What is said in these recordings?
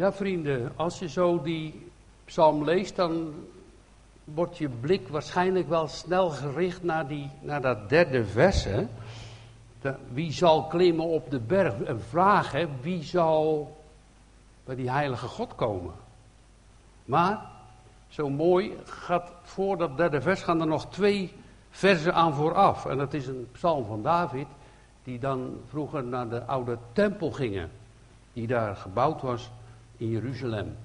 Ja, vrienden, als je zo die psalm leest, dan wordt je blik waarschijnlijk wel snel gericht naar dat derde vers. Hè? Wie zal klimmen op de berg? Een vraag, hè? Wie zal bij die heilige God komen? Maar, zo mooi, gaat voor dat derde vers gaan er nog twee verzen aan vooraf. En dat is een psalm van David, die dan vroeger naar de oude tempel gingen, die daar gebouwd was in Jeruzalem.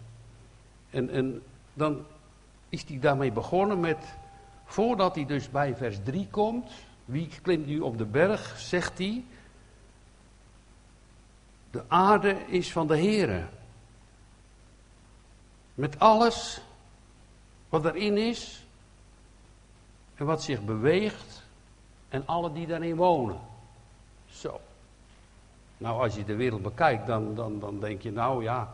En dan is hij daarmee begonnen met, voordat hij dus bij vers 3 komt, wie klimt nu op de berg, zegt hij, de aarde is van de Heere. Met alles wat erin is en wat zich beweegt en alle die daarin wonen. Zo. Nou, als je de wereld bekijkt, dan denk je, nou ja,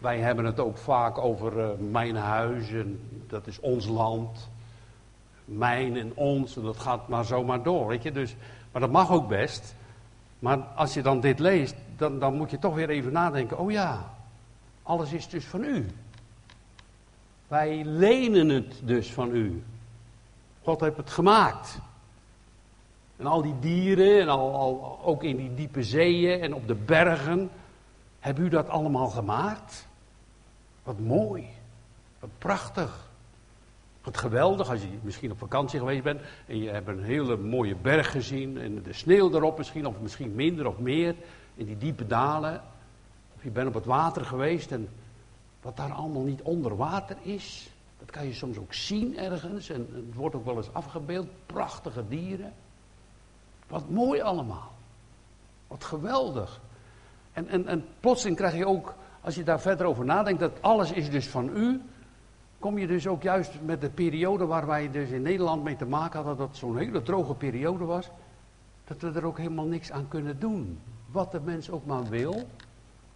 wij hebben het ook vaak over mijn huis en dat is ons land. Mijn en ons, en dat gaat maar zomaar door, weet je. Dus, maar dat mag ook best. Maar als je dan dit leest, dan moet je toch weer even nadenken, oh ja, alles is dus van u. Wij lenen het dus van u. God heeft het gemaakt. En al die dieren, en ook in die diepe zeeën en op de bergen. Hebben u dat allemaal gemaakt? Wat mooi. Wat prachtig. Wat geweldig als je misschien op vakantie geweest bent. En je hebt een hele mooie berg gezien. En de sneeuw erop misschien minder of meer. En die diepe dalen. Of je bent op het water geweest en wat daar allemaal niet onder water is. Dat kan je soms ook zien ergens. En het wordt ook wel eens afgebeeld. Prachtige dieren. Wat mooi allemaal. Wat geweldig. En plotseling krijg je ook, als je daar verder over nadenkt, dat alles is dus van u. Kom je dus ook juist met de periode waar wij dus in Nederland mee te maken hadden, dat zo'n hele droge periode was. Dat we er ook helemaal niks aan kunnen doen. Wat de mens ook maar wil.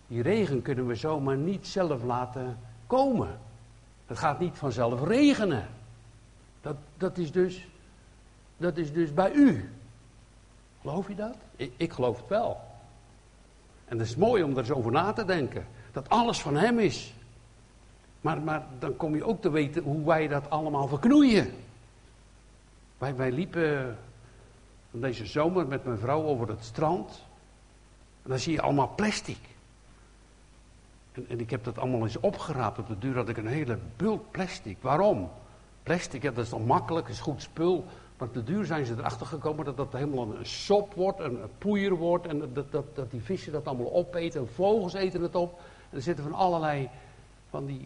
Die regen kunnen we zomaar niet zelf laten komen. Het gaat niet vanzelf regenen. Dat is dus bij u. Geloof je dat? Ik geloof het wel. En dat is mooi om er eens over na te denken. Dat alles van hem is. Maar dan kom je ook te weten hoe wij dat allemaal verknoeien. Wij liepen deze zomer met mijn vrouw over het strand. En dan zie je allemaal plastic. En ik heb dat allemaal eens opgeraapt. Op de duur had ik een hele bult plastic. Waarom? Plastic, ja, dat is dan makkelijk, is goed spul. Maar op de duur zijn ze erachter gekomen dat dat helemaal een sop wordt, een poeier wordt. En dat die vissen dat allemaal opeten, en vogels eten het op. En er zitten van allerlei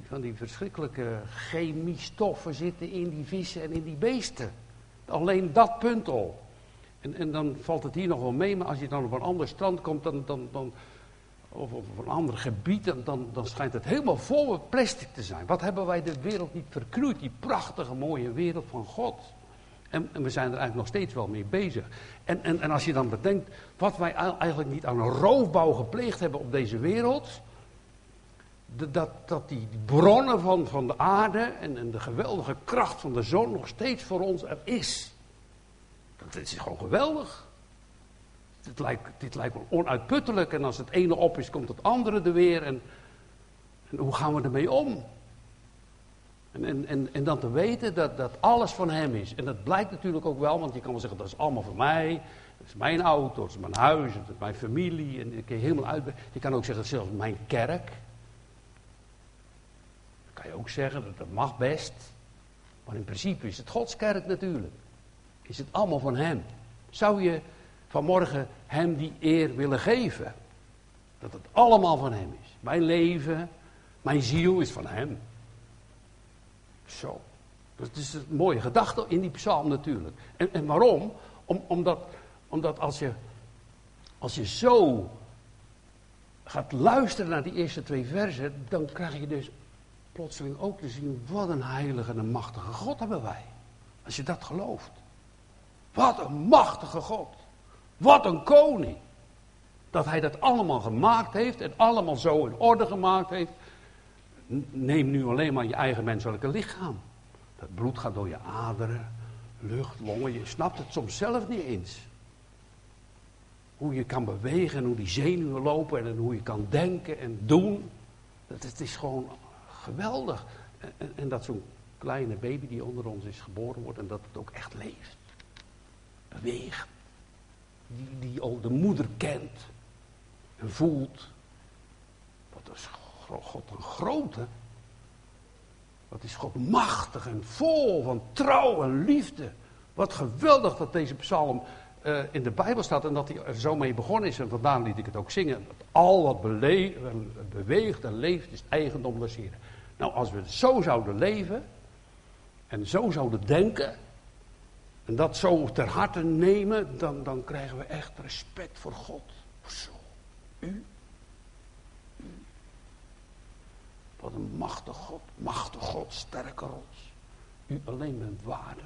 van die verschrikkelijke chemiestoffen zitten in die vissen en in die beesten. Alleen dat punt al. En dan valt het hier nog wel mee, maar als je dan op een ander strand komt, of op een ander gebied, dan schijnt het helemaal vol met plastic te zijn. Wat hebben wij de wereld niet verknoeid, die prachtige mooie wereld van God. En we zijn er eigenlijk nog steeds wel mee bezig. En als je dan bedenkt wat wij eigenlijk niet aan een roofbouw gepleegd hebben op deze wereld. Dat die bronnen van de aarde en de geweldige kracht van de zon nog steeds voor ons er is. Dat is gewoon geweldig. Dit lijkt wel onuitputtelijk. En als het ene op is, komt het andere er weer. En hoe gaan we ermee om? En dan te weten dat alles van hem is. En dat blijkt natuurlijk ook wel, want je kan wel zeggen, dat is allemaal van mij. Dat is mijn auto, dat is mijn huis, dat is mijn familie. En dat kun je helemaal uitbreiden. Je kan ook zeggen, zelfs mijn kerk. Dat kan je ook zeggen, dat mag best. Maar in principe is het Gods kerk natuurlijk. Is het allemaal van hem. Zou je vanmorgen hem die eer willen geven? Dat het allemaal van hem is. Mijn leven, mijn ziel is van hem. Zo. Dat is een mooie gedachte in die psalm natuurlijk. En waarom? Omdat als je zo gaat luisteren naar die eerste twee versen, dan krijg je dus plotseling ook te zien wat een heilige en een machtige God hebben wij. Als je dat gelooft. Wat een machtige God. Wat een koning. Dat hij dat allemaal gemaakt heeft en allemaal zo in orde gemaakt heeft. Neem nu alleen maar je eigen menselijke lichaam. Dat bloed gaat door je aderen, lucht, longen. Je snapt het soms zelf niet eens. Hoe je kan bewegen en hoe die zenuwen lopen en hoe je kan denken en doen. Het is gewoon geweldig. En dat zo'n kleine baby die onder ons is geboren wordt en dat het ook echt leeft. Beweegt. Die al de moeder kent en voelt. Wat is God een grote? Wat is God machtig en vol van trouw en liefde. Wat geweldig dat deze psalm in de Bijbel staat en dat hij er zo mee begonnen is. En vandaan liet ik het ook zingen. Al wat beweegt en leeft is eigendom des Heren. Nou, als we zo zouden leven en zo zouden denken en dat zo ter harte nemen, dan krijgen we echt respect voor God. Zo, u. Wat een machtige God, sterker ons. U alleen bent waardig.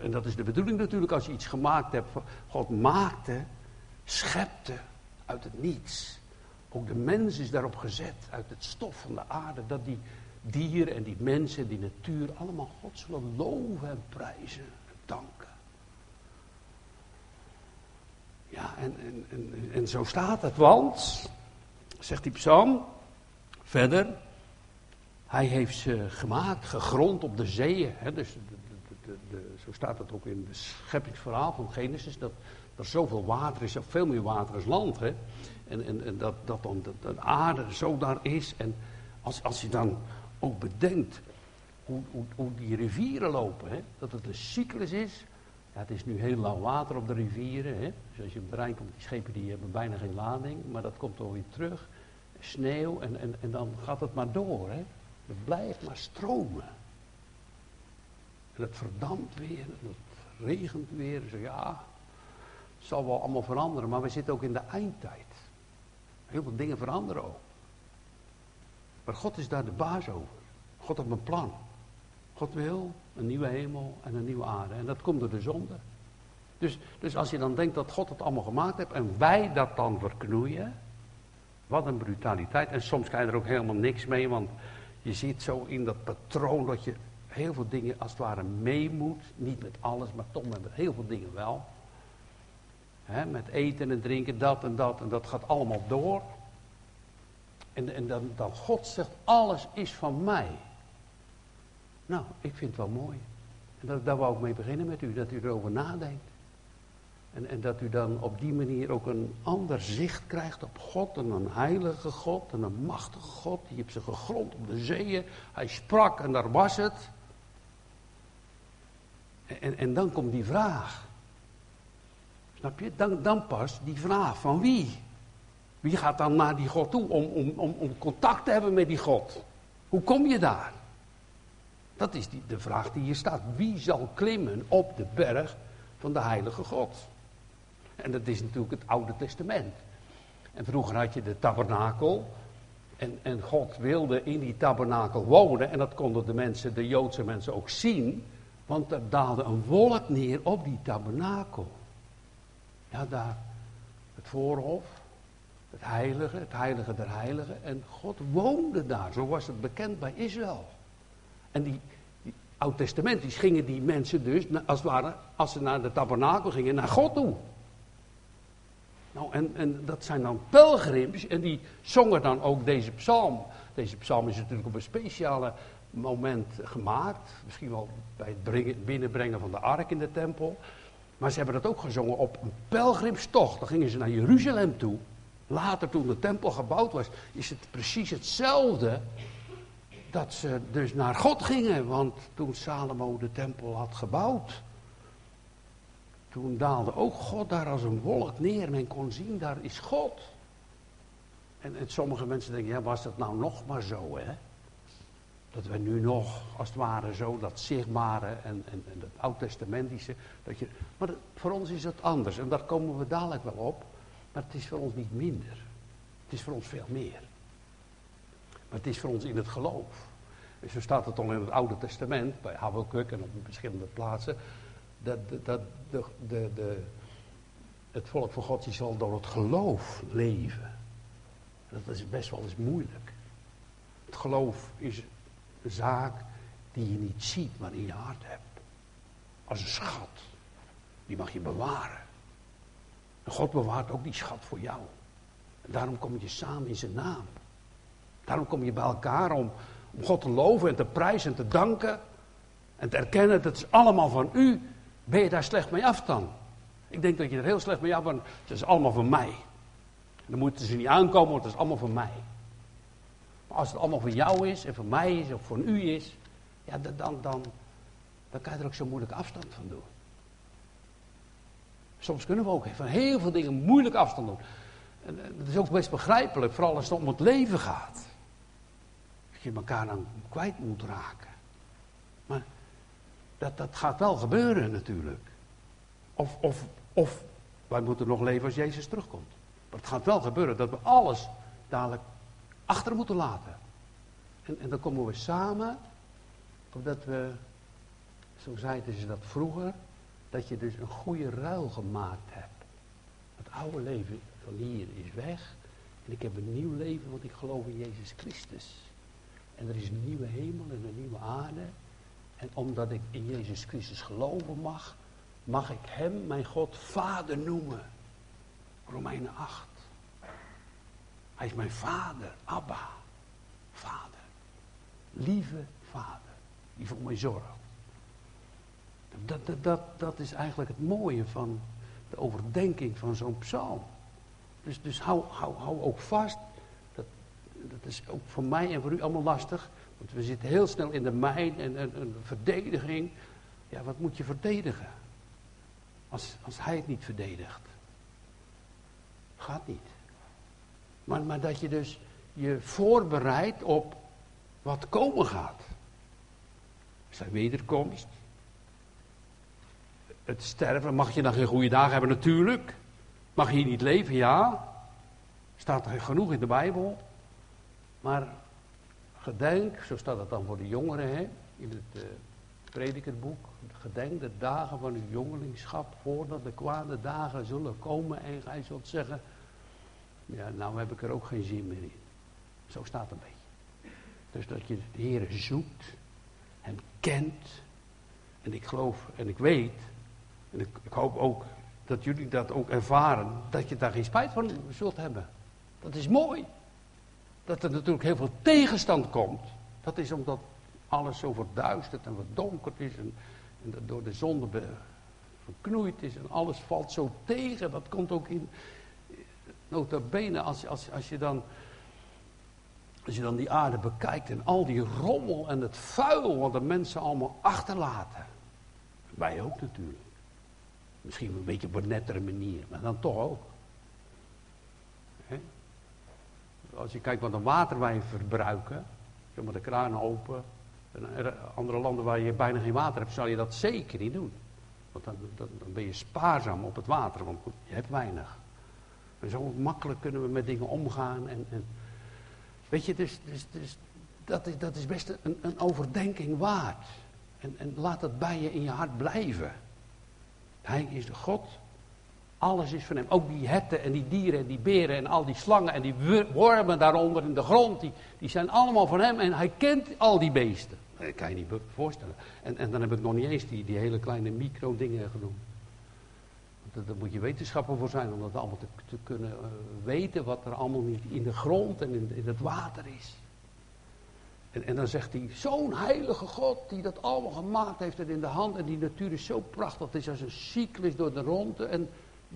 En dat is de bedoeling natuurlijk als je iets gemaakt hebt. God maakte, schepte uit het niets. Ook de mens is daarop gezet uit het stof van de aarde. Dat die dieren en die mensen en die natuur allemaal God zullen loven en prijzen en danken. Ja, en zo staat het, want, zegt die psalm, verder. Hij heeft ze gemaakt, gegrond op de zeeën. Hè, dus zo staat het ook in het scheppingsverhaal van Genesis, dat er zoveel water is, veel meer water als land. Hè? En dat dan de aarde zo daar is. En als je dan ook bedenkt hoe die rivieren lopen, hè? Dat het een cyclus is. Ja, het is nu heel lauw water op de rivieren. Hè? Dus als je op de Rijn komt, die schepen die hebben bijna geen lading, maar dat komt alweer terug. Sneeuw en dan gaat het maar door. Hè? Het blijft maar stromen. En het verdampt weer, en het regent weer. Zo ja, het zal wel allemaal veranderen, maar we zitten ook in de eindtijd. Heel veel dingen veranderen ook. Maar God is daar de baas over. God heeft een plan. God wil een nieuwe hemel en een nieuwe aarde. En dat komt door de zonde. Dus als je dan denkt dat God het allemaal gemaakt heeft en wij dat dan verknoeien. Wat een brutaliteit. En soms kan je er ook helemaal niks mee, want je zit zo in dat patroon dat je heel veel dingen als het ware mee moet. Niet met alles, maar toch met heel veel dingen wel. He, met eten en drinken, dat en dat. En dat gaat allemaal door. En dan God zegt, alles is van mij. Nou, ik vind het wel mooi. En daar wou ik mee beginnen met u. Dat u erover nadenkt. En dat u dan op die manier ook een ander zicht krijgt op God. En een heilige God. En een machtige God. Die heeft zich gegrond op de zeeën. Hij sprak en daar was het. En dan komt die vraag. Snap je? Dan pas die vraag van wie? Wie gaat dan naar die God toe om contact te hebben met die God? Hoe kom je daar? Dat is de vraag die hier staat. Wie zal klimmen op de berg van de heilige God? En dat is natuurlijk het Oude Testament. En vroeger had je de tabernakel. En God wilde in die tabernakel wonen. En dat konden de Joodse mensen ook zien. Want er daalde een wolk neer op die tabernakel. Ja, daar het voorhof, het heilige der heiligen. En God woonde daar, zo was het bekend bij Israël. En die oud-testamentisch gingen die mensen dus, als het ware, als ze naar de tabernakel gingen, naar God toe. Nou, en dat zijn dan pelgrims en die zongen dan ook deze psalm. Deze psalm is natuurlijk op een speciale moment gemaakt. Misschien wel bij het binnenbrengen van de ark in de tempel. Maar ze hebben dat ook gezongen op een pelgrimstocht. Dan gingen ze naar Jeruzalem toe. Later, toen de tempel gebouwd was, is het precies hetzelfde. Dat ze dus naar God gingen. Want toen Salomo de tempel had gebouwd, toen daalde ook God daar als een wolk neer. En men kon zien, daar is God. En sommige mensen denken, ja, was dat nou nog maar zo, hè? Dat we nu nog, als het ware, zo dat zichtbare en dat oud-testamentische. Maar voor ons is dat anders. En daar komen we dadelijk wel op. Maar het is voor ons niet minder. Het is voor ons veel meer. Maar het is voor ons in het geloof. En zo staat het al in het Oude Testament, bij Habakuk en op verschillende plaatsen. Het volk van God zal door het geloof leven. Dat is best wel eens moeilijk. Het geloof is een zaak die je niet ziet, maar in je hart hebt. Als een schat. Die mag je bewaren. En God bewaart ook die schat voor jou. En daarom kom je samen in zijn naam. Daarom kom je bij elkaar om God te loven en te prijzen en te danken. En te erkennen dat het is allemaal van u. Ben je daar slecht mee af dan? Ik denk dat je er heel slecht mee af bent. Het is allemaal van mij. En dan moeten ze niet aankomen, want het is allemaal van mij. Maar als het allemaal van jou is en van mij is of van u is. Ja, dan kan je er ook zo moeilijk afstand van doen. Soms kunnen we ook van heel veel dingen moeilijk afstand doen. En dat is ook best begrijpelijk, vooral als het om het leven gaat. Dat je elkaar dan kwijt moet raken. Maar dat gaat wel gebeuren natuurlijk. Of wij moeten nog leven als Jezus terugkomt. Maar het gaat wel gebeuren dat we alles dadelijk achter moeten laten. En dan komen we samen, omdat we, zo zeiden ze dat vroeger, dat je dus een goede ruil gemaakt hebt. Het oude leven van hier is weg. En ik heb een nieuw leven, want ik geloof in Jezus Christus. En er is een nieuwe hemel en een nieuwe aarde. En omdat ik in Jezus Christus geloven mag, mag ik hem, mijn God, Vader noemen. Romeinen 8. Hij is mijn Vader, Abba. Vader. Lieve Vader, die voor mij zorgt. Dat is eigenlijk het mooie van de overdenking van zo'n psalm. Dus hou ook vast. Dat is ook voor mij en voor u allemaal lastig. Want we zitten heel snel in de mijn en verdediging. Ja, wat moet je verdedigen? Als hij het niet verdedigt. Gaat niet. Maar dat je dus je voorbereidt op wat komen gaat. Zijn wederkomst. Het sterven, mag je dan geen goede dagen hebben? Natuurlijk. Mag je hier niet leven? Ja. Staat er genoeg in de Bijbel. Maar gedenk, zo staat dat dan voor de jongeren, hè? In het predikerboek. Gedenk de dagen van uw jongelingschap voordat de kwade dagen zullen komen en gij zult zeggen, ja, nou heb ik er ook geen zin meer in. Zo staat het een beetje. Dus dat je de Heer zoekt, hem kent, en ik geloof en ik weet, en ik hoop ook dat jullie dat ook ervaren, dat je daar geen spijt van zult hebben. Dat is mooi. Dat er natuurlijk heel veel tegenstand komt. Dat is omdat alles zo verduisterd en verdonkerd is. En dat door de zonde verknoeid is. En alles valt zo tegen. Dat komt ook in nota bene. Als je dan die aarde bekijkt. En al die rommel en het vuil. Wat de mensen allemaal achterlaten. Wij ook natuurlijk. Misschien een beetje op een nettere manier. Maar dan toch ook. Hè? Als je kijkt wat de water wij verbruiken, zeg maar de kranen open, en andere landen waar je bijna geen water hebt, zal je dat zeker niet doen. Want dan ben je spaarzaam op het water, want je hebt weinig. En zo makkelijk kunnen we met dingen omgaan. En weet je, dus dat is best een overdenking waard. En laat dat bij je in je hart blijven. Hij is de God. Alles is van hem. Ook die herten en die dieren en die beren en al die slangen en die wormen daaronder in de grond. Die zijn allemaal van hem en hij kent al die beesten. Dat kan je niet voorstellen. En dan heb ik nog niet eens die hele kleine micro dingen genoemd. Daar moet je wetenschapper voor zijn om dat allemaal te kunnen weten. Wat er allemaal niet in de grond en in het water is. En dan zegt hij, zo'n heilige God die dat allemaal gemaakt heeft en in de hand. En die natuur is zo prachtig. Het is als een cyclus door de ronde en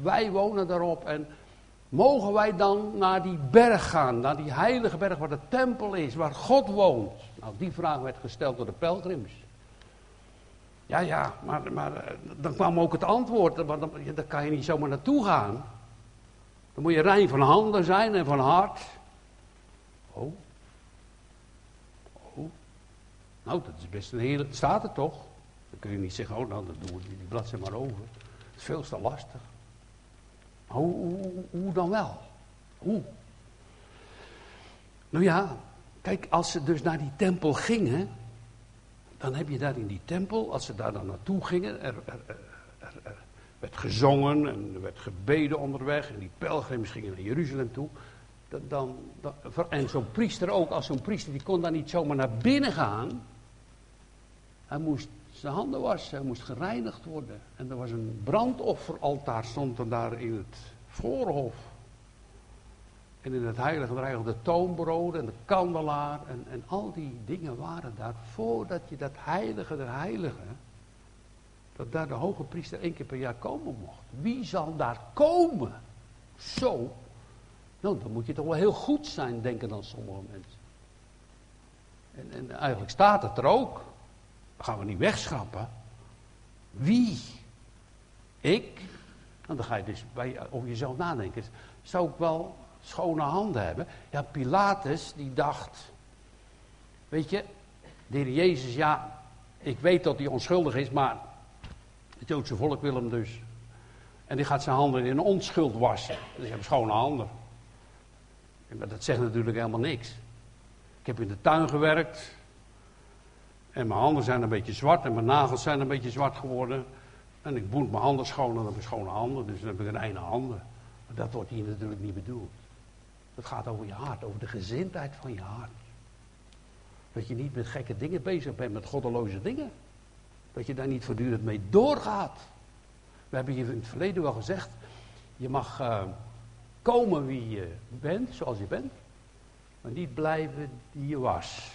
wij wonen daarop en mogen wij dan naar die berg gaan, naar die heilige berg waar de tempel is, waar God woont? Nou, die vraag werd gesteld door de pelgrims. Ja, maar dan kwam ook het antwoord, want daar kan je niet zomaar naartoe gaan. Dan moet je rein van handen zijn en van hart. Oh. Nou, dat is best een hele, staat er toch? Dan kun je niet zeggen, oh nou, dan doen we die bladzijde maar over. Het is veel te lastig. Hoe dan wel? Hoe? Nou ja, kijk, als ze dus naar die tempel gingen, dan heb je daar in die tempel, als ze daar dan naartoe gingen, er werd gezongen en er werd gebeden onderweg en die pelgrims gingen naar Jeruzalem toe. En zo'n priester ook, als zo'n priester, die kon daar niet zomaar naar binnen gaan. Hij moest zijn handen wassen, hij moest gereinigd worden. En er was een brandofferaltaar, stond er daar in het voorhof. En in het heilige der heiligen de toonbroden en de kandelaar en al die dingen waren daar voordat je dat heilige der heiligen, dat daar de hoge priester 1 keer per jaar komen mocht. Wie zal daar komen? Zo. Nou, dan moet je toch wel heel goed zijn, denken dan sommige mensen. En eigenlijk staat het er ook. Dat gaan we niet wegschrappen. Wie? Ik? Nou, dan ga je dus over jezelf nadenken. Zou ik wel schone handen hebben? Ja, Pilatus die dacht, weet je, de heer Jezus, ja, ik weet dat hij onschuldig is, maar het Joodse volk wil hem dus. En die gaat zijn handen in onschuld wassen. Dus ik heb schone handen. Maar dat zegt natuurlijk helemaal niks. Ik heb in de tuin gewerkt. En mijn handen zijn een beetje zwart. En mijn nagels zijn een beetje zwart geworden. En ik boend mijn handen schoon en dan heb ik schone handen. Dus dan heb ik een reine handen. Maar dat wordt hier natuurlijk niet bedoeld. Dat gaat over je hart. Over de gezindheid van je hart. Dat je niet met gekke dingen bezig bent. Met goddeloze dingen. Dat je daar niet voortdurend mee doorgaat. We hebben hier in het verleden wel gezegd. Je mag komen wie je bent. Zoals je bent. Maar niet blijven die je was.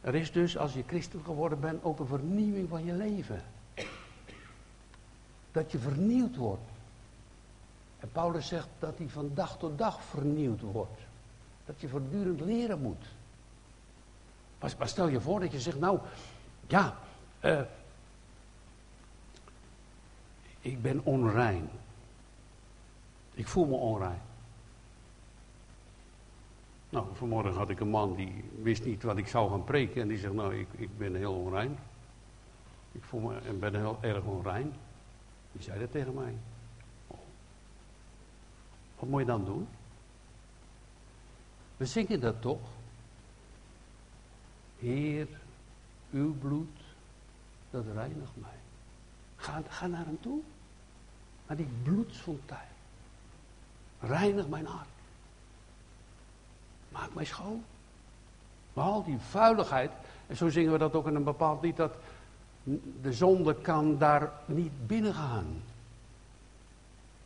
Er is dus, als je christen geworden bent, ook een vernieuwing van je leven. Dat je vernieuwd wordt. En Paulus zegt dat hij van dag tot dag vernieuwd wordt. Dat je voortdurend leren moet. Maar stel je voor dat je zegt, nou, ja, ik ben onrein. Ik voel me onrein. Nou, vanmorgen had ik een man die wist niet wat ik zou gaan preken. En die zegt, nou, ik ben heel onrein. Ik voel me en ben heel erg onrein. Die zei dat tegen mij. Oh. Wat moet je dan doen? We zingen dat toch? Heer, uw bloed, dat reinigt mij. Ga naar hem toe. Naar die bloedsfontein. Reinig mijn hart. Maak mij schoon. Maar al die vuiligheid. En zo zingen we dat ook in een bepaald lied. Dat de zonde kan daar niet binnen gaan.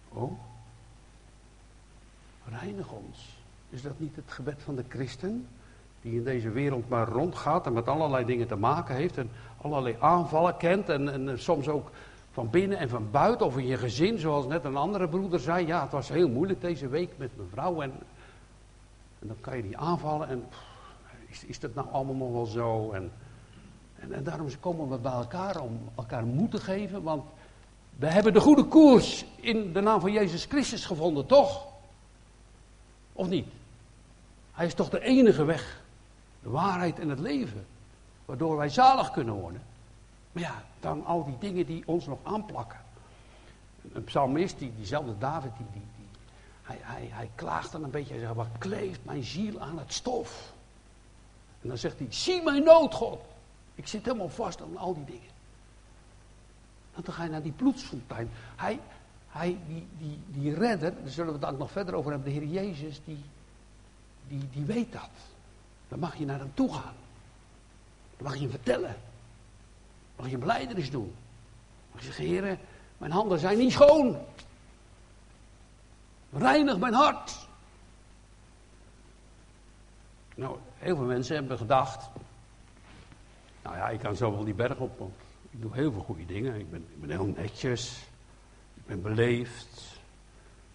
Oh. Reinig ons. Is dat niet het gebed van de christen? Die in deze wereld maar rondgaat. En met allerlei dingen te maken heeft. En allerlei aanvallen kent. En soms ook van binnen en van buiten. Of in je gezin. Zoals net een andere broeder zei. Ja, het was heel moeilijk deze week met mijn vrouw. En dan kan je die aanvallen en is dat nou allemaal nog wel zo? En daarom komen we bij elkaar om elkaar moed te geven, want we hebben de goede koers in de naam van Jezus Christus gevonden, toch? Of niet? Hij is toch de enige weg, de waarheid en het leven, waardoor wij zalig kunnen worden. Maar ja, dan al die dingen die ons nog aanplakken. Een psalmist, diezelfde David, Hij klaagt dan een beetje. Hij zegt, wat kleeft mijn ziel aan het stof? En dan zegt hij, zie mijn nood, God. Ik zit helemaal vast aan al die dingen. En dan ga je naar die bloedsfontein. Die redder, daar zullen we het ook nog verder over hebben. De Heer Jezus, die weet dat. Dan mag je naar hem toe gaan. Dan mag je hem vertellen. Dan mag je hem belijdenis doen. Dan mag je zeggen, Heer, mijn handen zijn niet schoon. Reinig mijn hart. Nou, heel veel mensen hebben gedacht, nou ja, ik kan zo wel die berg op, want ik doe heel veel goede dingen. Ik ben heel netjes. Ik ben beleefd.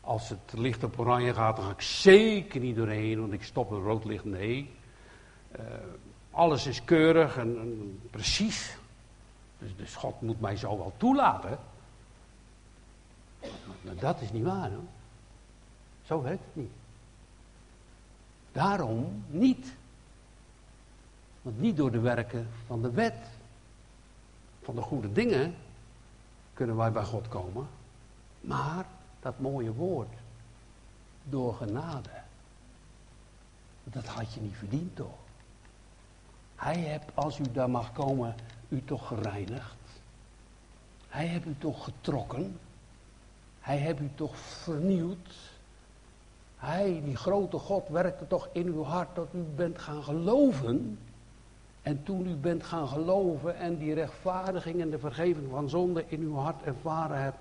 Als het licht op oranje gaat, dan ga ik zeker niet doorheen, want ik stop een rood licht. Nee. Alles is keurig en precies. Dus God moet mij zo wel toelaten. Maar dat is niet waar, hoor. Zo werkt het niet. Daarom niet. Want niet door de werken van de wet, van de goede dingen, kunnen wij bij God komen. Maar, dat mooie woord, door genade. Dat had je niet verdiend toch? Hij hebt, als u daar mag komen, u toch gereinigd. Hij heeft u toch getrokken. Hij heeft u toch vernieuwd. Hij, die grote God, werkte toch in uw hart dat u bent gaan geloven. En toen u bent gaan geloven en die rechtvaardiging en de vergeving van zonde in uw hart ervaren hebt,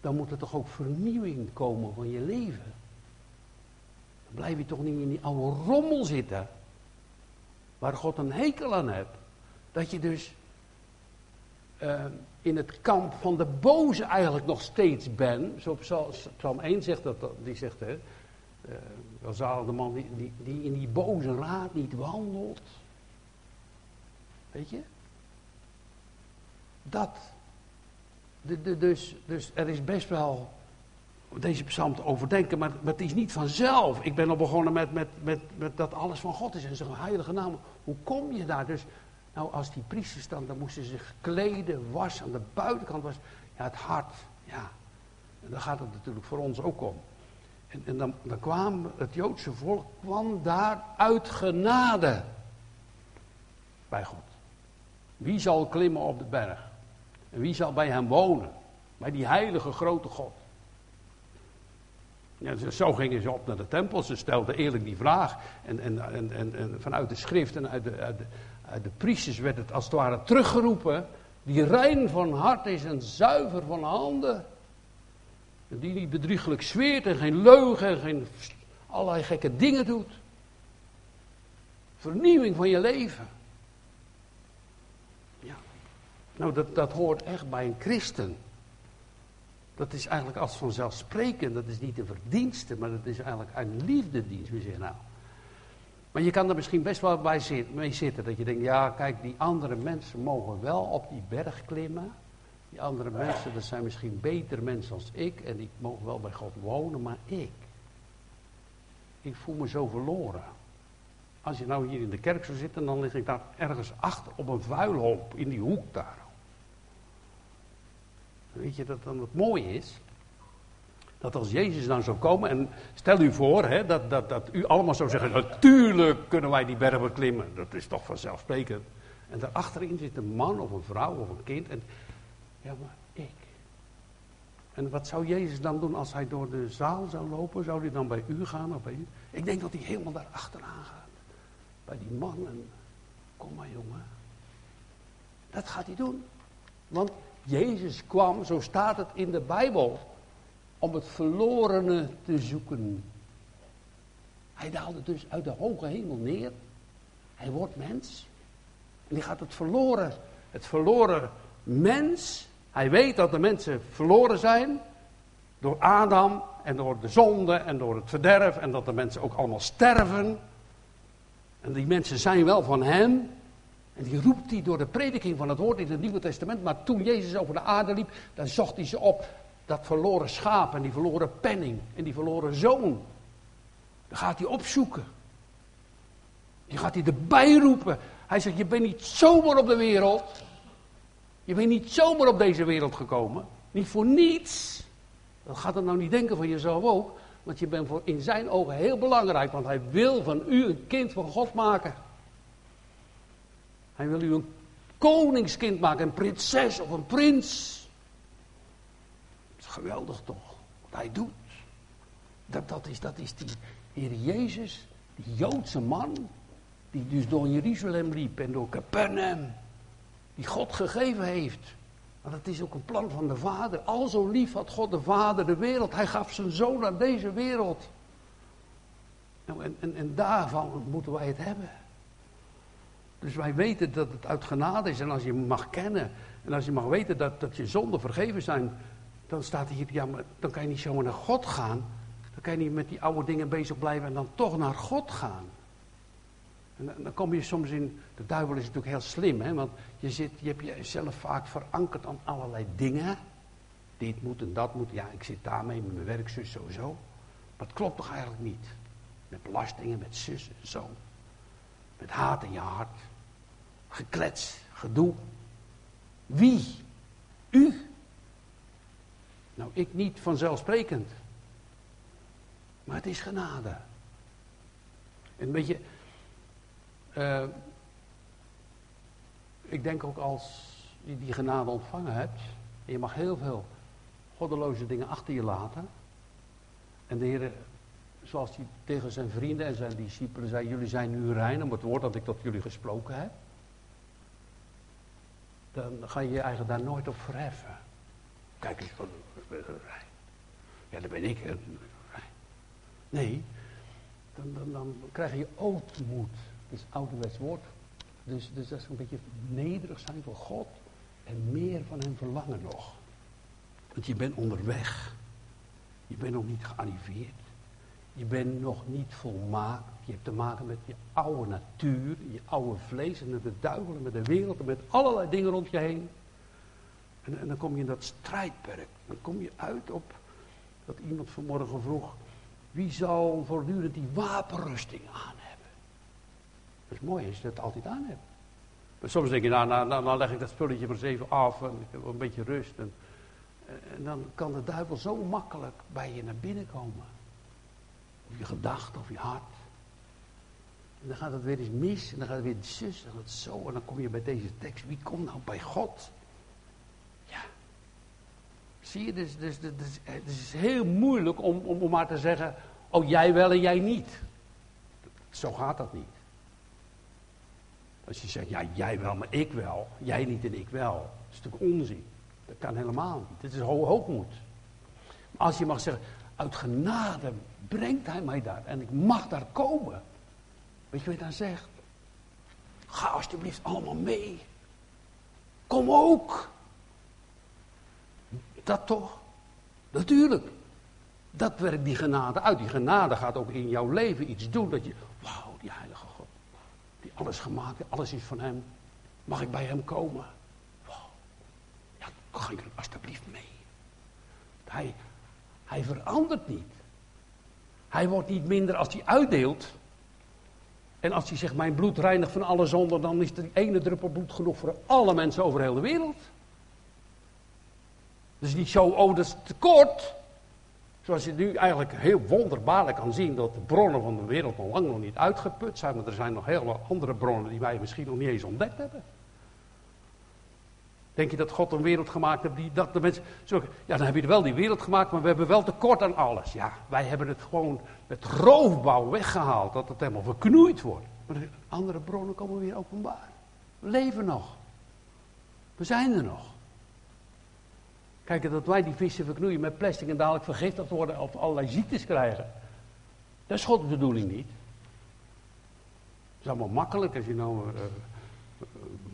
dan moet er toch ook vernieuwing komen van je leven. Dan blijf je toch niet in die oude rommel zitten. Waar God een hekel aan hebt. Dat je dus in het kamp van de boze eigenlijk nog steeds bent. Zo op Psalm 1 zegt dat, die zegt... wel zalig de man die in die boze raad niet wandelt. Weet je? Dat. Dus er is best wel... deze psalm te overdenken, maar het is niet vanzelf. Ik ben al begonnen met dat alles van God is. En zijn heilige naam, hoe kom je daar? Dus, nou, als die priesters dan moesten ze zich kleden, was, aan de buitenkant was. Ja, het hart, ja. En daar gaat het natuurlijk voor ons ook om. En dan kwam het Joodse volk, kwam daar uit genade bij God. Wie zal klimmen op de berg? En wie zal bij hem wonen? Bij die heilige grote God. Ja, zo gingen ze op naar de tempel. Ze stelden eerlijk die vraag. En vanuit de schrift en uit de priesters werd het als het ware teruggeroepen. Die rein van hart is en zuiver van handen. En die niet bedriegelijk zweert en geen leugen en geen allerlei gekke dingen doet. Vernieuwing van je leven. Ja. Nou, dat hoort echt bij een christen. Dat is eigenlijk als vanzelfsprekend, dat is niet een verdienste, maar dat is eigenlijk een liefdedienst. We zeggen nou. Maar je kan er misschien best wel mee zitten, dat je denkt, ja kijk, die andere mensen mogen wel op die berg klimmen. Die andere mensen, dat zijn misschien beter mensen als ik en die mogen wel bij God wonen, maar ik voel me zo verloren. Als je nou hier in de kerk zou zitten, dan lig ik daar ergens achter op een vuilhoop in die hoek daar. Weet je dat dan het mooie is? Dat als Jezus dan zou komen, en stel u voor hè, dat u allemaal zou zeggen, natuurlijk kunnen wij die berg beklimmen. Dat is toch vanzelfsprekend. En daarachterin zit een man of een vrouw of een kind. En, ja, maar ik. En wat zou Jezus dan doen als hij door de zaal zou lopen? Zou hij dan bij u gaan of bij u? Ik denk dat hij helemaal daar achteraan gaat. Bij die man. En, kom maar jongen. Dat gaat hij doen. Want... Jezus kwam, zo staat het in de Bijbel, om het verlorene te zoeken. Hij daalde dus uit de hoge hemel neer. Hij wordt mens. En hij gaat het verloren mens. Hij weet dat de mensen verloren zijn door Adam en door de zonde en door het verderf. En dat de mensen ook allemaal sterven. En die mensen zijn wel van hem. En die roept hij door de prediking van het woord in het Nieuwe Testament. Maar toen Jezus over de aarde liep, dan zocht hij ze op. Dat verloren schaap en die verloren penning en die verloren zoon. Dan gaat hij opzoeken. Die gaat hij erbij roepen. Hij zegt, je bent niet zomaar op de wereld. Je bent niet zomaar op deze wereld gekomen. Niet voor niets. Dat gaat hem nou niet denken van jezelf ook. Want je bent in zijn ogen heel belangrijk. Want hij wil van u een kind van God maken. Hij wil u een koningskind maken, een prinses of een prins. Dat is geweldig toch, wat hij doet. Dat is die Heer Jezus, die Joodse man, die dus door Jeruzalem liep en door Capernaum, die God gegeven heeft. Want het is ook een plan van de Vader. Al zo lief had God de Vader de wereld. Hij gaf zijn zoon aan deze wereld. En daarvan moeten wij het hebben. Dus wij weten dat het uit genade is. En als je mag kennen. En als je mag weten dat je zonden vergeven zijn. Dan staat hier. Ja, maar dan kan je niet zomaar naar God gaan. Dan kan je niet met die oude dingen bezig blijven. En dan toch naar God gaan. En dan kom je soms in. De duivel is natuurlijk heel slim. Hè? Want je hebt jezelf vaak verankerd aan allerlei dingen. Dit moet en dat moet. Ja, ik zit daarmee met mijn werk, zus, zo. Maar het klopt toch eigenlijk niet. Met belastingen, met zus en zo. Met haat in je hart. Geklets, gedoe. Wie? U? Nou, ik niet vanzelfsprekend. Maar het is genade. En weet je... ik denk ook als je die genade ontvangen hebt... en je mag heel veel goddeloze dingen achter je laten... en de Heer... Zoals hij tegen zijn vrienden en zijn discipelen zei... jullie zijn nu rein om het woord dat ik tot jullie gesproken heb. Dan ga je je eigen daar nooit op verheffen. Kijk eens, ik ben rein. Ja, dat ben ik. Nee, dan krijg je ootmoed. Dat is een ouderwets woord. Dus dat is een beetje nederig zijn voor God. En meer van hem verlangen nog. Want je bent onderweg. Je bent nog niet gearriveerd. Je bent nog niet volmaakt. Je hebt te maken met je oude natuur. Je oude vlees. En met de duivel. En met de wereld. En met allerlei dingen rond je heen. En dan kom je in dat strijdperk. Dan kom je uit op. Dat iemand vanmorgen vroeg. Wie zal voortdurend die wapenrusting aan hebben? Dat is mooi, als je dat altijd aan hebt. Maar soms denk je, nou leg ik dat spulletje maar eens even af. En ik heb wel een beetje rust. En dan kan de duivel zo makkelijk bij je naar binnen komen. Of je gedachten, of je hart. En dan gaat het weer eens mis. En dan gaat het weer zus. En dat zo. En dan kom je bij deze tekst. Wie komt nou bij God? Ja. Zie je, dus het is heel moeilijk om maar te zeggen. Oh, jij wel en jij niet. Zo gaat dat niet. Als je zegt, ja, jij wel, maar ik wel. Jij niet en ik wel. Dat is natuurlijk onzin. Dat kan helemaal niet. Dit is hoogmoed. Maar als je mag zeggen, uit genade brengt hij mij daar. En ik mag daar komen. Weet je wat hij dan zegt? Ga alsjeblieft allemaal mee. Kom ook. Dat toch? Natuurlijk. Dat werkt die genade uit. Die genade gaat ook in jouw leven iets doen. Dat je, wauw, die heilige God. Die alles gemaakt, alles is van hem. Mag ik bij hem komen? Wow. Ja, ga ik er alsjeblieft mee. Hij verandert niet. Hij wordt niet minder als hij uitdeelt. En als hij zegt, mijn bloed reinigt van alle zonden, dan is die ene druppel bloed genoeg voor alle mensen over heel de wereld. Dus niet zo, oh, dat is tekort. Zoals je nu eigenlijk heel wonderbaarlijk kan zien dat de bronnen van de wereld al lang nog niet uitgeput zijn. Maar er zijn nog hele andere bronnen die wij misschien nog niet eens ontdekt hebben. Denk je dat God een wereld gemaakt heeft die dat de mensen... Ja, dan heb je wel die wereld gemaakt, maar we hebben wel tekort aan alles. Ja, wij hebben het gewoon met roofbouw weggehaald, dat het helemaal verknoeid wordt. Maar de andere bronnen komen weer openbaar. We leven nog. We zijn er nog. Kijk, dat wij die vissen verknoeien met plastic en dadelijk vergiftigd worden of allerlei ziektes krijgen. Dat is Gods bedoeling niet. Het is allemaal makkelijk als je nou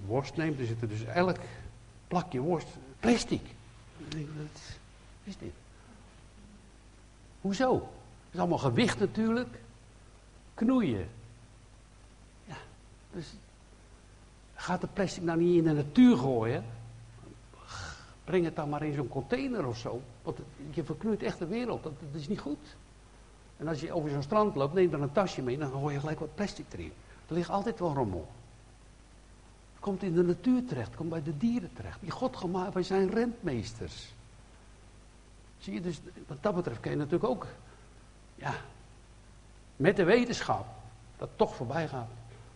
worst neemt. Er zit er dus elk plakje worst plastic. Wat is dit? Hoezo? Het is allemaal gewicht natuurlijk. Knoeien. Ja, dus gaat de plastic nou niet in de natuur gooien? Breng het dan maar in zo'n container of zo. Want je verknoeit echt de wereld. Dat is niet goed. En als je over zo'n strand loopt, neem dan een tasje mee. Dan gooi je gelijk wat plastic erin. Er ligt altijd wel rommel. Het komt in de natuur terecht. Het komt bij de dieren terecht. Die God gemaakt, wij zijn rentmeesters. Zie je, dus wat dat betreft kan je natuurlijk ook. Ja. Met de wetenschap. Dat toch voorbij gaat.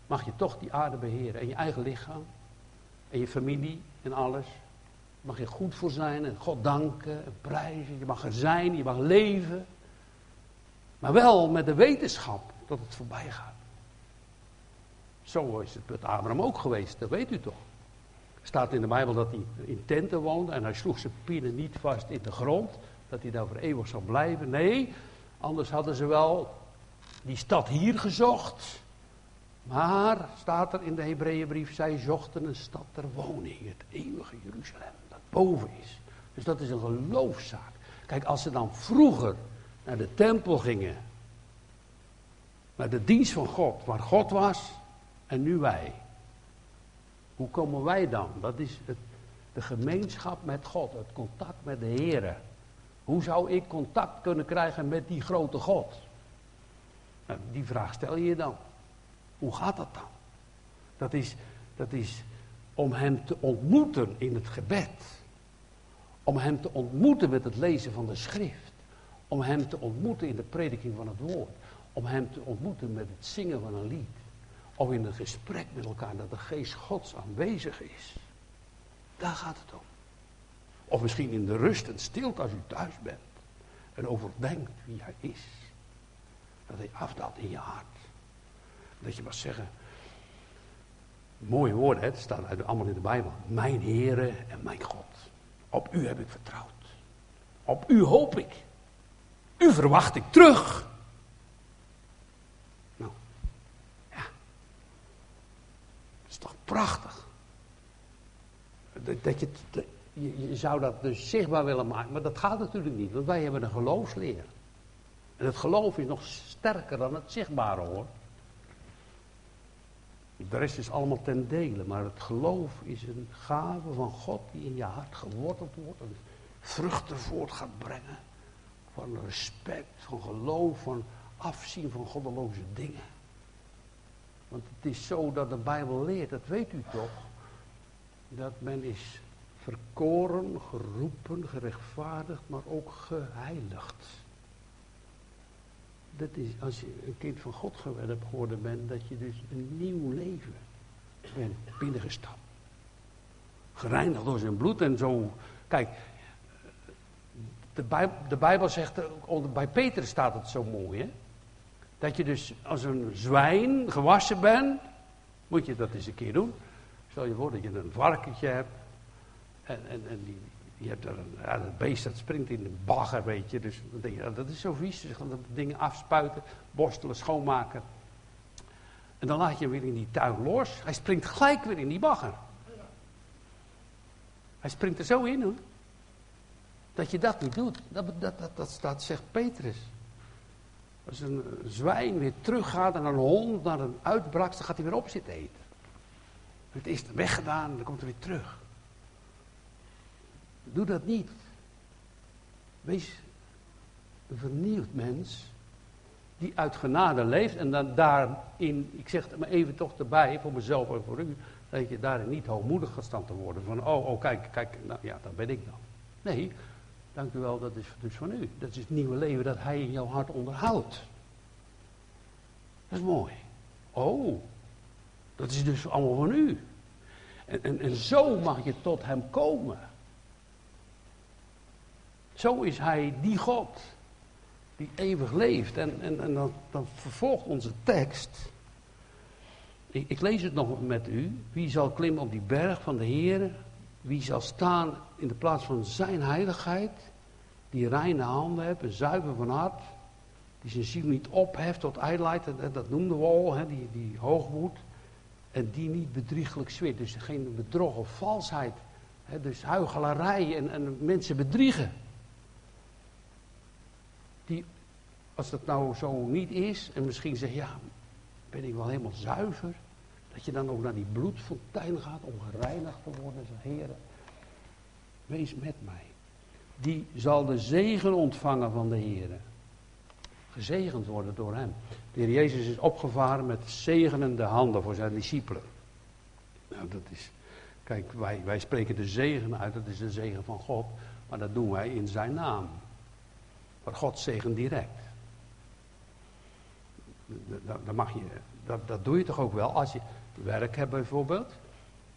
Mag je toch die aarde beheren. En je eigen lichaam. En je familie. En alles. Mag je goed voor zijn en God danken en prijzen. Je mag er zijn, je mag leven. Maar wel met de wetenschap dat het voorbij gaat. Zo is het met Abraham ook geweest, dat weet u toch. Er staat in de Bijbel dat hij in tenten woonde en hij sloeg zijn pinnen niet vast in de grond. Dat hij daar voor eeuwig zou blijven. Nee, anders hadden ze wel die stad hier gezocht. Maar, staat er in de Hebreeënbrief, zij zochten een stad ter woning, het eeuwige Jeruzalem, dat boven is. Dus dat is een geloofszaak. Kijk, als ze dan vroeger naar de tempel gingen, naar de dienst van God, waar God was, en nu wij. Hoe komen wij dan? Dat is de gemeenschap met God, het contact met de Heere. Hoe zou ik contact kunnen krijgen met die grote God? Nou, die vraag stel je dan. Hoe gaat dat dan? Dat is om hem te ontmoeten in het gebed. Om hem te ontmoeten met het lezen van de schrift. Om hem te ontmoeten in de prediking van het woord. Om hem te ontmoeten met het zingen van een lied. Of in een gesprek met elkaar dat de geest Gods aanwezig is. Daar gaat het om. Of misschien in de rust en stilte als u thuis bent. En overdenkt wie hij is. Dat hij afdaalt in je hart. Dat je mag zeggen, mooie woorden, hè? Het staat allemaal in de Bijbel. Mijn Heere en mijn God. Op u heb ik vertrouwd. Op u hoop ik. U verwacht ik terug. prachtig. Je zou dat dus zichtbaar willen maken, maar dat gaat natuurlijk niet, want wij hebben een geloofsleer. En het geloof is nog sterker dan het zichtbare, hoor. De rest is allemaal ten dele, maar het geloof is een gave van God die in je hart geworteld wordt en vruchten voort gaat brengen. Van respect, van geloof, van afzien van goddeloze dingen. Want het is zo dat de Bijbel leert, dat weet u toch, dat men is verkoren, geroepen, gerechtvaardigd, maar ook geheiligd. Dat is, als je een kind van God geworden bent, dat je dus een nieuw leven bent binnengestapt. Gereinigd door zijn bloed en zo. Kijk, de Bijbel zegt, bij Petrus staat het zo mooi, hè? Dat je dus als een zwijn gewassen bent, moet je dat eens een keer doen. Stel je voor dat je een varkentje hebt. Je hebt dat beest dat springt in de bagger, weet je. Dus dan denk je, dat is zo vies. Dus dat dingen afspuiten, borstelen, schoonmaken. En dan laat je hem weer in die tuin los. Hij springt gelijk weer in die bagger. Hij springt er zo in, hoor. Dat je dat niet doet. Dat zegt Petrus. Als een zwijn weer teruggaat en een hond naar een uitbraak, dan gaat hij weer op zitten eten. Het is weggedaan en dan komt hij weer terug. Doe dat niet. Wees een vernieuwd mens die uit genade leeft en dan daarin, ik zeg het maar even toch erbij, voor mezelf en voor u, dat je daarin niet hoogmoedig gaat staan te worden. Van kijk, nou ja, dat ben ik dan. Nee, dank u wel, dat is dus van u. Dat is het nieuwe leven dat hij in jouw hart onderhoudt. Dat is mooi. Oh, dat is dus allemaal van u. En zo mag je tot hem komen. Zo is hij die God, die eeuwig leeft. En dan vervolgt onze tekst. Ik lees het nog met u. Wie zal klimmen op die berg van de Heere? Wie zal staan in de plaats van zijn heiligheid? Die reine handen heeft en zuiver van hart. Die zijn ziel niet opheft tot ijdelheid. Dat noemden we al, hè, die hoogmoed. En die niet bedrieglijk zwiert. Dus geen bedrog of valsheid. Hè, dus huichelarij en mensen bedriegen. Die, als dat nou zo niet is, en misschien zeg je, ja, ben ik wel helemaal zuiver, dat je dan ook naar die bloedfontein gaat om gereinigd te worden. Zeg, Heere, wees met mij. Die zal de zegen ontvangen van de Heere. Gezegend worden door hem. De Heer Jezus is opgevaren met zegenende handen voor zijn discipelen. Nou, dat is, kijk, wij spreken de zegen uit, dat is de zegen van God, maar dat doen wij in zijn naam. Maar God zegen direct. Dat doe je toch ook wel als je werk hebt bijvoorbeeld.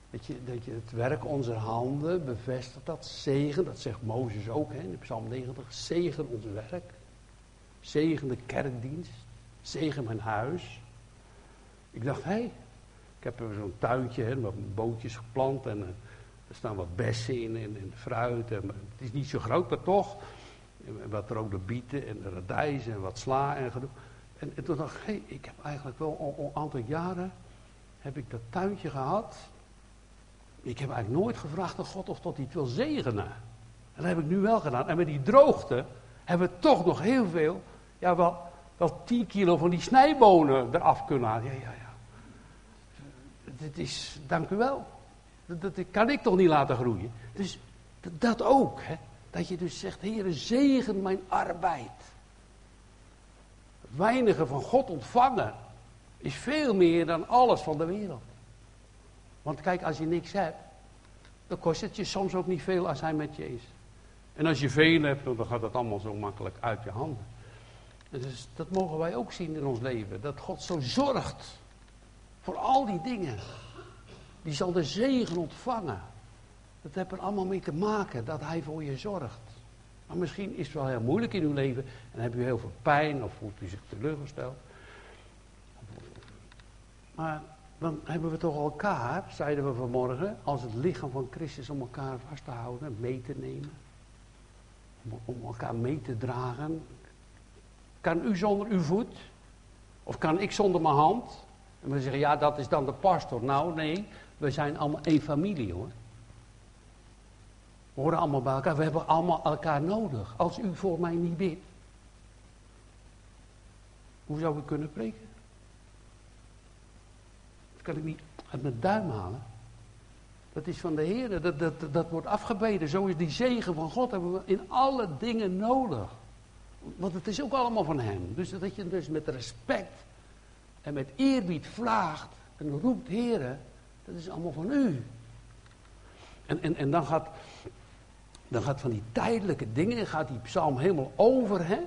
Dat je het werk onze handen bevestigt, dat zegen, dat zegt Mozes ook hè, in Psalm 90. Zegen ons werk. Zegen de kerkdienst. Zegen mijn huis. Ik dacht, ik heb zo'n tuintje, hè, wat bootjes geplant en er staan wat bessen in en fruit. En, het is niet zo groot, maar toch. Wat er ook de bieten en de radijzen en wat sla en gedoe. En toen dacht ik, ik heb eigenlijk wel een aantal jaren heb ik dat tuintje gehad. Ik heb eigenlijk nooit gevraagd aan God of dat hij het wil zegenen. En dat heb ik nu wel gedaan. En met die droogte hebben we toch nog heel veel, ja wel 10 kilo van die snijbonen eraf kunnen halen. Ja. Dit is, dank u wel. Dat kan ik toch niet laten groeien. Dus dat ook, hè. Dat je dus zegt, Heere, zegen mijn arbeid. Weinigen van God ontvangen is veel meer dan alles van de wereld. Want kijk, als je niks hebt, dan kost het je soms ook niet veel als hij met je is. En als je veel hebt, dan gaat dat allemaal zo makkelijk uit je handen. En dus dat mogen wij ook zien in ons leven. Dat God zo zorgt voor al die dingen. Die zal de zegen ontvangen. Dat heeft er allemaal mee te maken, dat hij voor je zorgt. Maar misschien is het wel heel moeilijk in uw leven. En heb u heel veel pijn, of voelt u zich teleurgesteld. Maar dan hebben we toch elkaar, zeiden we vanmorgen, als het lichaam van Christus om elkaar vast te houden, mee te nemen. Om elkaar mee te dragen. Kan u zonder uw voet? Of kan ik zonder mijn hand? En we zeggen, ja, dat is dan de pastoor. Nou, nee, We zijn allemaal één familie, hoor. We horen allemaal bij elkaar. We hebben allemaal elkaar nodig. Als u voor mij niet bidt, hoe zou ik kunnen preken? Dat kan ik niet uit mijn duim halen. Dat is van de Heer. Dat wordt afgebeden. Zo is die zegen van God hebben we in alle dingen nodig. Want het is ook allemaal van Hem. Dus dat je dus met respect en met eerbied vraagt en roept, Heere, dat is allemaal van u. En dan gaat van die tijdelijke dingen, gaat die psalm helemaal over, hè?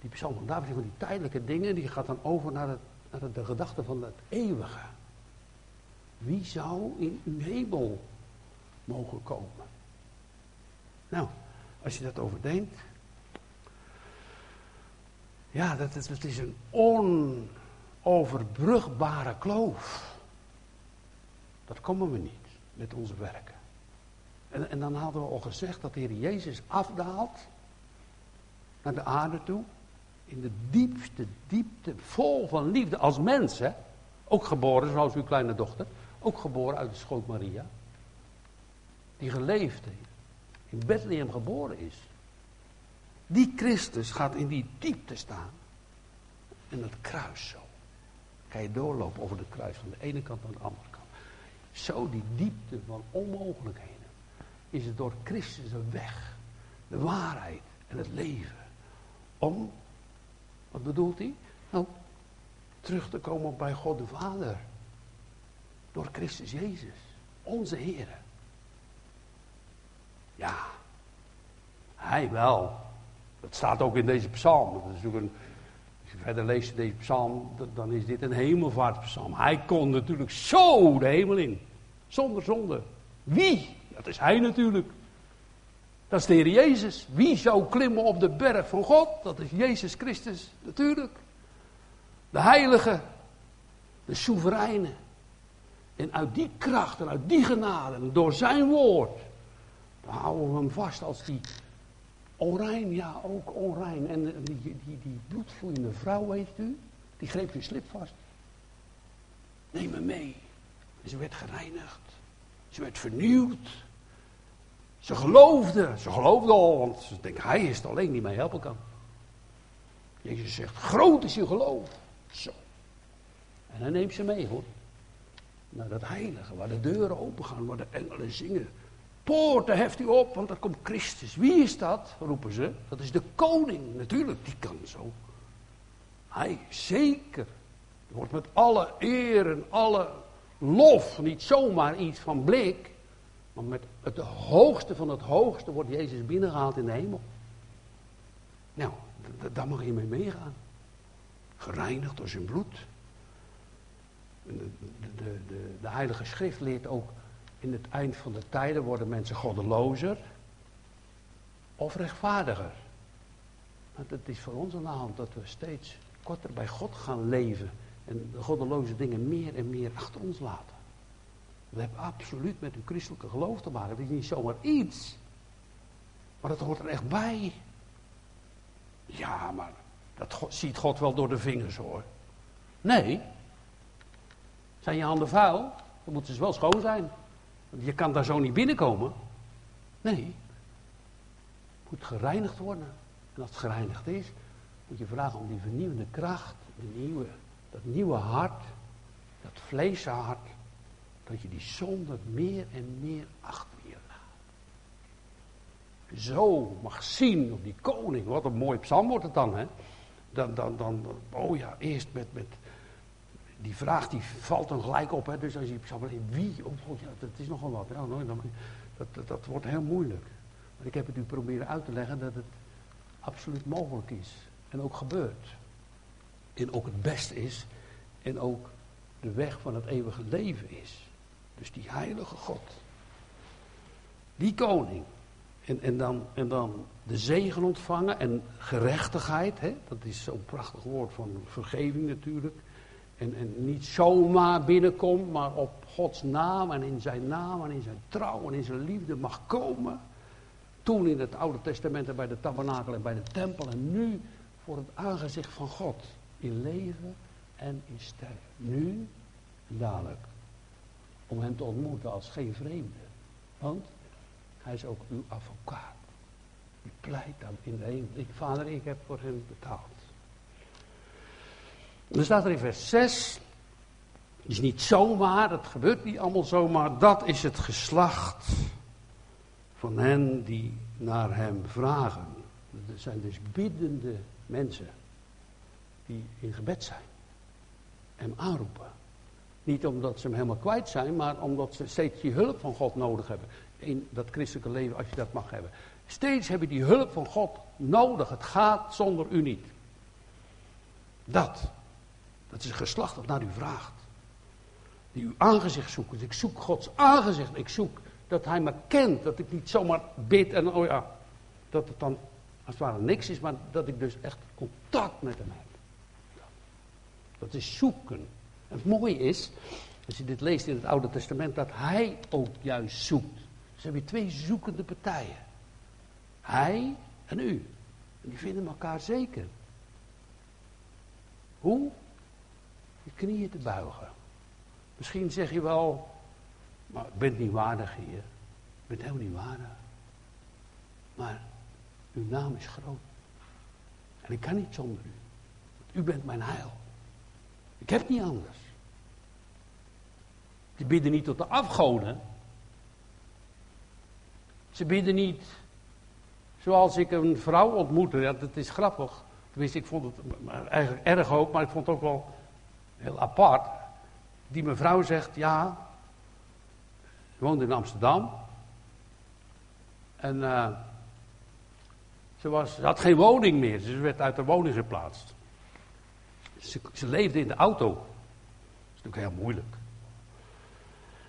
Die psalm van David, van die tijdelijke dingen, die gaat dan over naar de gedachte van het eeuwige. Wie zou in uw hemel mogen komen? Nou, als je dat overdenkt, ja, dat is een onoverbrugbare kloof. Dat komen we niet met onze werken. En dan hadden we al gezegd dat de Heer Jezus afdaalt naar de aarde toe. In de diepste diepte, vol van liefde, als mens, hè. Ook geboren, zoals uw kleine dochter. Ook geboren uit de schoot Maria. Die geleefd in Bethlehem geboren is. Die Christus gaat in die diepte staan. En dat kruis zo. Kan je doorlopen over het kruis van de ene kant naar de andere kant. Zo die diepte van onmogelijkheden. Is het door Christus de weg, de waarheid en het leven. Om, wat bedoelt hij? Nou, terug te komen bij God de Vader. Door Christus Jezus, onze Heer. Ja, Hij wel. Dat staat ook in deze psalm. Dat is ook een, als je verder leest deze psalm, dan is dit een hemelvaartpsalm. Hij kon natuurlijk zo de hemel in. Zonder zonde. Wie? Dat is Hij natuurlijk. Dat is de Heer Jezus. Wie zou klimmen op de berg van God? Dat is Jezus Christus, natuurlijk. De Heilige. De Soevereine. En uit die kracht en uit die genade en door zijn woord, dan houden we hem vast als die onrein, ja ook onrein. En die bloedvloeiende vrouw, weet u, die greep zijn slip vast. Neem me mee. En ze werd gereinigd. Ze werd vernieuwd. Ze geloofde al, want ze denkt, hij is het alleen die mij helpen kan. Jezus zegt, groot is uw geloof. Zo. En hij neemt ze mee, hoor. Naar dat heilige, waar de deuren open gaan, waar de engelen zingen. Poorten heft u op, want daar komt Christus. Wie is dat? Roepen ze. Dat is de koning, natuurlijk, die kan zo. Hij, zeker, wordt met alle eer en alle lof, niet zomaar iets van blik, maar met het hoogste van het hoogste wordt Jezus binnengehaald in de hemel. Nou, daar mag je mee meegaan. Gereinigd door zijn bloed. De Heilige Schrift leert ook, in het eind van de tijden worden mensen goddelozer of rechtvaardiger. Want het is voor ons aan de hand dat we steeds korter bij God gaan leven. En de goddeloze dingen meer en meer achter ons laten. We hebben absoluut met uw christelijke geloof te maken. Dat is niet zomaar iets. Maar dat hoort er echt bij. Ja, maar dat ziet God wel door de vingers, hoor. Nee. Zijn je handen vuil? Dan moeten ze wel schoon zijn. Want je kan daar zo niet binnenkomen. Nee. Moet gereinigd worden. En als het gereinigd is, moet je vragen om die vernieuwende kracht, dat nieuwe hart, dat vleeshart, dat je die zonde meer en meer achter je laat. Zo mag zien op die koning, wat een mooi psalm wordt het dan, hè? Dan oh ja, eerst met die vraag, die valt dan gelijk op, hè? Dus als je psalm, wie, oh ja, dat is nogal wat, ja, dat wordt heel moeilijk. Maar ik heb het u proberen uit te leggen dat het absoluut mogelijk is en ook gebeurt. En ook het beste is. En ook de weg van het eeuwige leven is. Dus die heilige God. Die koning. En dan de zegen ontvangen. En gerechtigheid. Hè? Dat is zo'n prachtig woord van vergeving natuurlijk. En niet zomaar binnenkomt. Maar op Gods naam en in zijn naam. En in zijn trouw en in zijn liefde mag komen. Toen in het Oude Testament en bij de tabernakel en bij de tempel. En nu voor het aangezicht van God. In leven en in sterven. Nu en dadelijk. om hem te ontmoeten als geen vreemde. Want hij is ook uw advocaat. U pleit dan in de hemel. Vader, ik heb voor hem betaald. En dan staat er in vers 6. Het is niet zomaar, het gebeurt niet allemaal zomaar. Dat is het geslacht van hen die naar hem vragen. Dat zijn dus biddende mensen die in gebed zijn. Hem aanroepen. Niet omdat ze hem helemaal kwijt zijn, maar omdat ze steeds die hulp van God nodig hebben. In dat christelijke leven, als je dat mag hebben. Steeds hebben die hulp van God nodig. Het gaat zonder u niet. Dat is een geslacht dat naar u vraagt. Die uw aangezicht zoekt. Dus ik zoek Gods aangezicht. Ik zoek dat hij me kent. Dat ik niet zomaar bid en oh ja. Dat het dan als het ware niks is. Maar dat ik dus echt contact met hem heb. Dat is zoeken. En het mooie is, als je dit leest in het Oude Testament, dat hij ook juist zoekt. Dus heb je twee zoekende partijen. Hij en u. En die vinden elkaar zeker. Hoe? Je knieën te buigen. Misschien zeg je wel, maar ik ben niet waardig hier. Ik ben helemaal niet waardig. Maar uw naam is groot. En ik kan niet zonder u. Want u bent mijn heil. Ik heb niet anders. Ze bidden niet tot de afgoden. Ze bidden niet zoals ik een vrouw ontmoette. Ja, dat is grappig. Tenminste, ik vond het eigenlijk erg ook, maar ik vond het ook wel heel apart. Die mevrouw zegt, ja, ze woonde in Amsterdam. En ze had geen woning meer. Ze werd uit haar woning geplaatst. Ze leefde in de auto. Dat is natuurlijk heel moeilijk.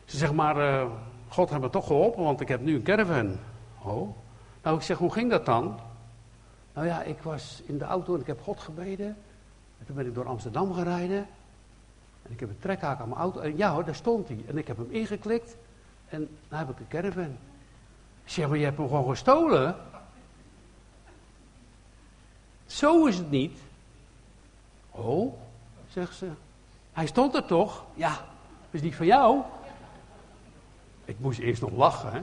Ze zegt maar, God heeft me toch geholpen, want ik heb nu een caravan. Oh. Nou, ik zeg, hoe ging dat dan? Nou ja, ik was in de auto en ik heb God gebeden. En toen ben ik door Amsterdam gaan rijden. En ik heb een trekhaak aan mijn auto. En ja hoor, daar stond hij. En ik heb hem ingeklikt. En nu heb ik een caravan. Ik zeg, maar je hebt hem gewoon gestolen. Zo is het niet. Oh, zegt ze. Hij stond er toch? Ja, dat is niet van jou. Ik moest eerst nog lachen, hè.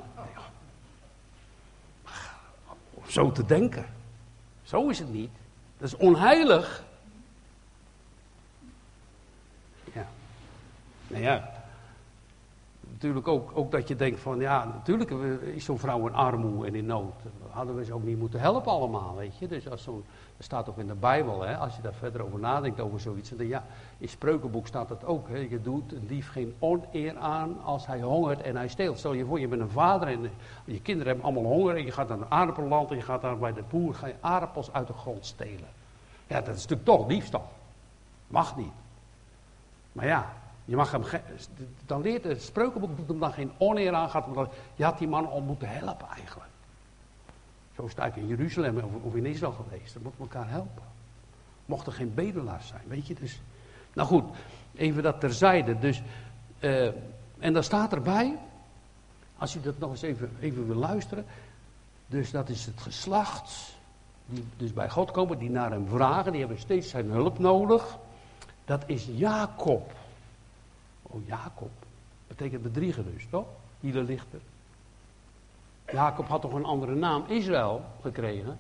Om zo te denken. Zo is het niet. Dat is onheilig. Ja. Nou ja. Natuurlijk ook dat je denkt van, ja, natuurlijk is zo'n vrouw in armoede en in nood. Hadden we ze ook niet moeten helpen allemaal, weet je. Dus als zo'n, dat staat ook in de Bijbel, hè, als je daar verder over nadenkt over zoiets. En dan, ja, in Spreukenboek staat dat ook, hè. Je doet een dief geen oneer aan als hij hongert en hij steelt. Stel je voor, je bent een vader en je kinderen hebben allemaal honger en je gaat naar een aardappelland en je gaat daar bij de boer, ga je aardappels uit de grond stelen. Ja, dat is natuurlijk toch diefstal. Mag niet. Maar ja. Je mag hem dan leert het Spreukenboek, doet hem dan geen oneer aan. Je had die man al moeten helpen eigenlijk. Zo is het eigenlijk in Jeruzalem of in Israël geweest. Dan moeten we elkaar helpen. Mocht er geen bedelaars zijn, weet je dus. Nou goed, even dat terzijde. Dus, en dan staat erbij, als u dat nog eens even wil luisteren. Dus dat is het geslacht, die dus bij God komen, die naar hem vragen. Die hebben steeds zijn hulp nodig. Dat is Jacob. Oh, Jacob. Betekent bedrieger dus, toch? Hielenlichter. Jacob had toch een andere naam, Israël, gekregen?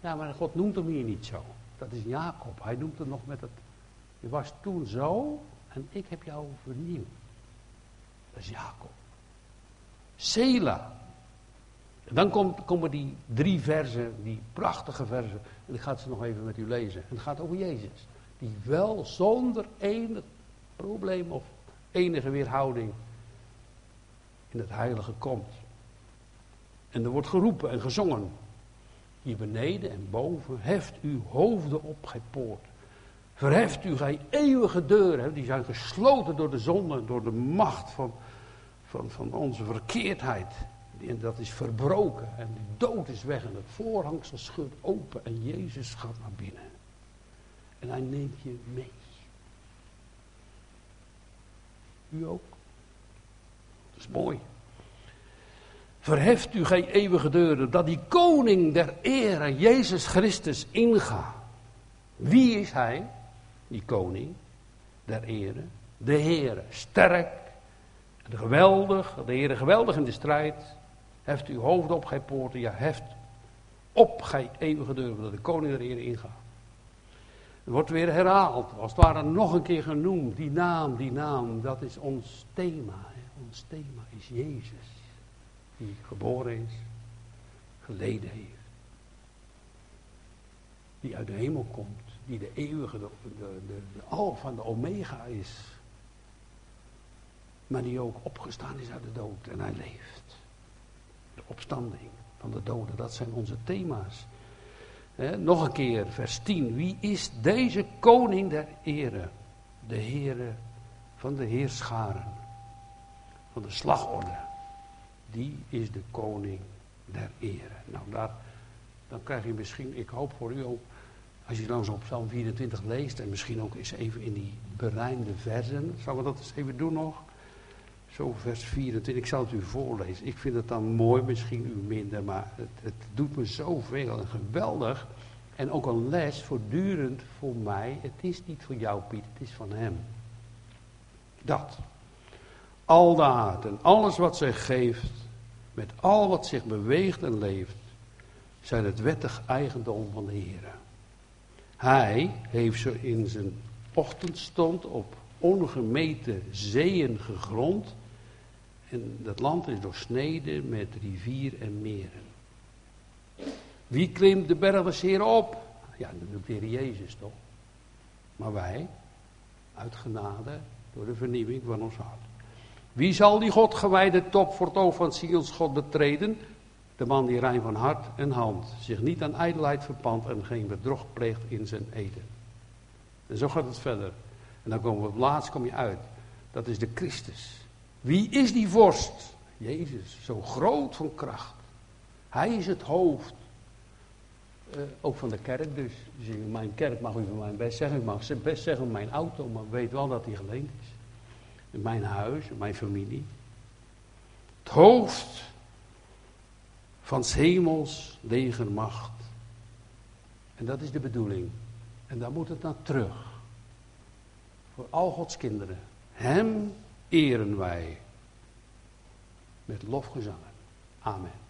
Ja, maar God noemt hem hier niet zo. Dat is Jacob. Hij noemt hem nog met het... Je was toen zo en ik heb jou vernieuwd. Dat is Jacob. Sela. En dan komen die drie verzen, die prachtige verzen. En ik ga ze nog even met u lezen. En het gaat over Jezus. Die wel zonder enig probleem of enige weerhouding in het heilige komt. En er wordt geroepen en gezongen. Hier beneden en boven, heft uw hoofden op, gij poort. Verheft u, gij eeuwige deuren, die zijn gesloten door de zonde, door de macht van onze verkeerdheid. En dat is verbroken en de dood is weg en het voorhangsel scheurt open en Jezus gaat naar binnen. En hij neemt je mee. U ook. Dat is mooi. Verheft u, gij eeuwige deuren, dat die koning der ere, Jezus Christus, inga. Wie is hij? Die koning der ere. De Heere, sterk En geweldig, de Heer geweldig in de strijd. Heft uw hoofd op, gij poorten. Ja, heft op, gij eeuwige deuren, dat de koning der Heer ingaat. Het wordt weer herhaald, als het ware nog een keer genoemd. Die naam, dat is ons thema. Hè. Ons thema is Jezus. Die geboren is, geleden heeft. Die uit de hemel komt. Die de eeuwige, de alfa en de omega is. Maar die ook opgestaan is uit de dood. En hij leeft. De opstanding van de doden. Dat zijn onze thema's. Nog een keer, vers 10. Wie is deze koning der ere? De Heere van de heerscharen. Van de slagorde. Die is de koning der ere. Nou, dan krijg je misschien, ik hoop voor u ook, als je langs op Psalm 24 leest, en misschien ook eens even in die berijmde versen. Zullen we dat eens even doen nog? Zo vers 24, ik zal het u voorlezen. Ik vind het dan mooi, misschien u minder, maar het doet me zoveel en geweldig. En ook een les voortdurend voor mij. Het is niet voor jou, Piet, het is van hem. Dat. Al de aard en alles wat zij geeft, met al wat zich beweegt en leeft, zijn het wettig eigendom van de Heer. Hij heeft ze in zijn ochtendstond op ongemeten zeeën gegrond. En dat land is doorsneden met rivier en meren. Wie klimt de berg des Heeren op? Ja, dat doet de Heer Jezus toch? Maar wij, uit genade, door de vernieuwing van ons hart. Wie zal die Godgewijde top voor het oog van Sions God betreden? De man die rein van hart en hand, zich niet aan ijdelheid verpandt en geen bedrog pleegt in zijn eten. En zo gaat het verder. En dan komen we op laatst, kom je uit. Dat is de Christus. Wie is die vorst? Jezus, zo groot van kracht. Hij is het hoofd. Ook van de kerk dus. Mijn kerk mag u van mijn best zeggen. Ik mag best zeggen mijn auto, maar weet wel dat die geleend is. In mijn huis, in mijn familie. Het hoofd van 's hemels legermacht. En dat is de bedoeling. En daar moet het naar terug. Voor al Gods kinderen. Hem eren wij. Met lofgezangen. Amen.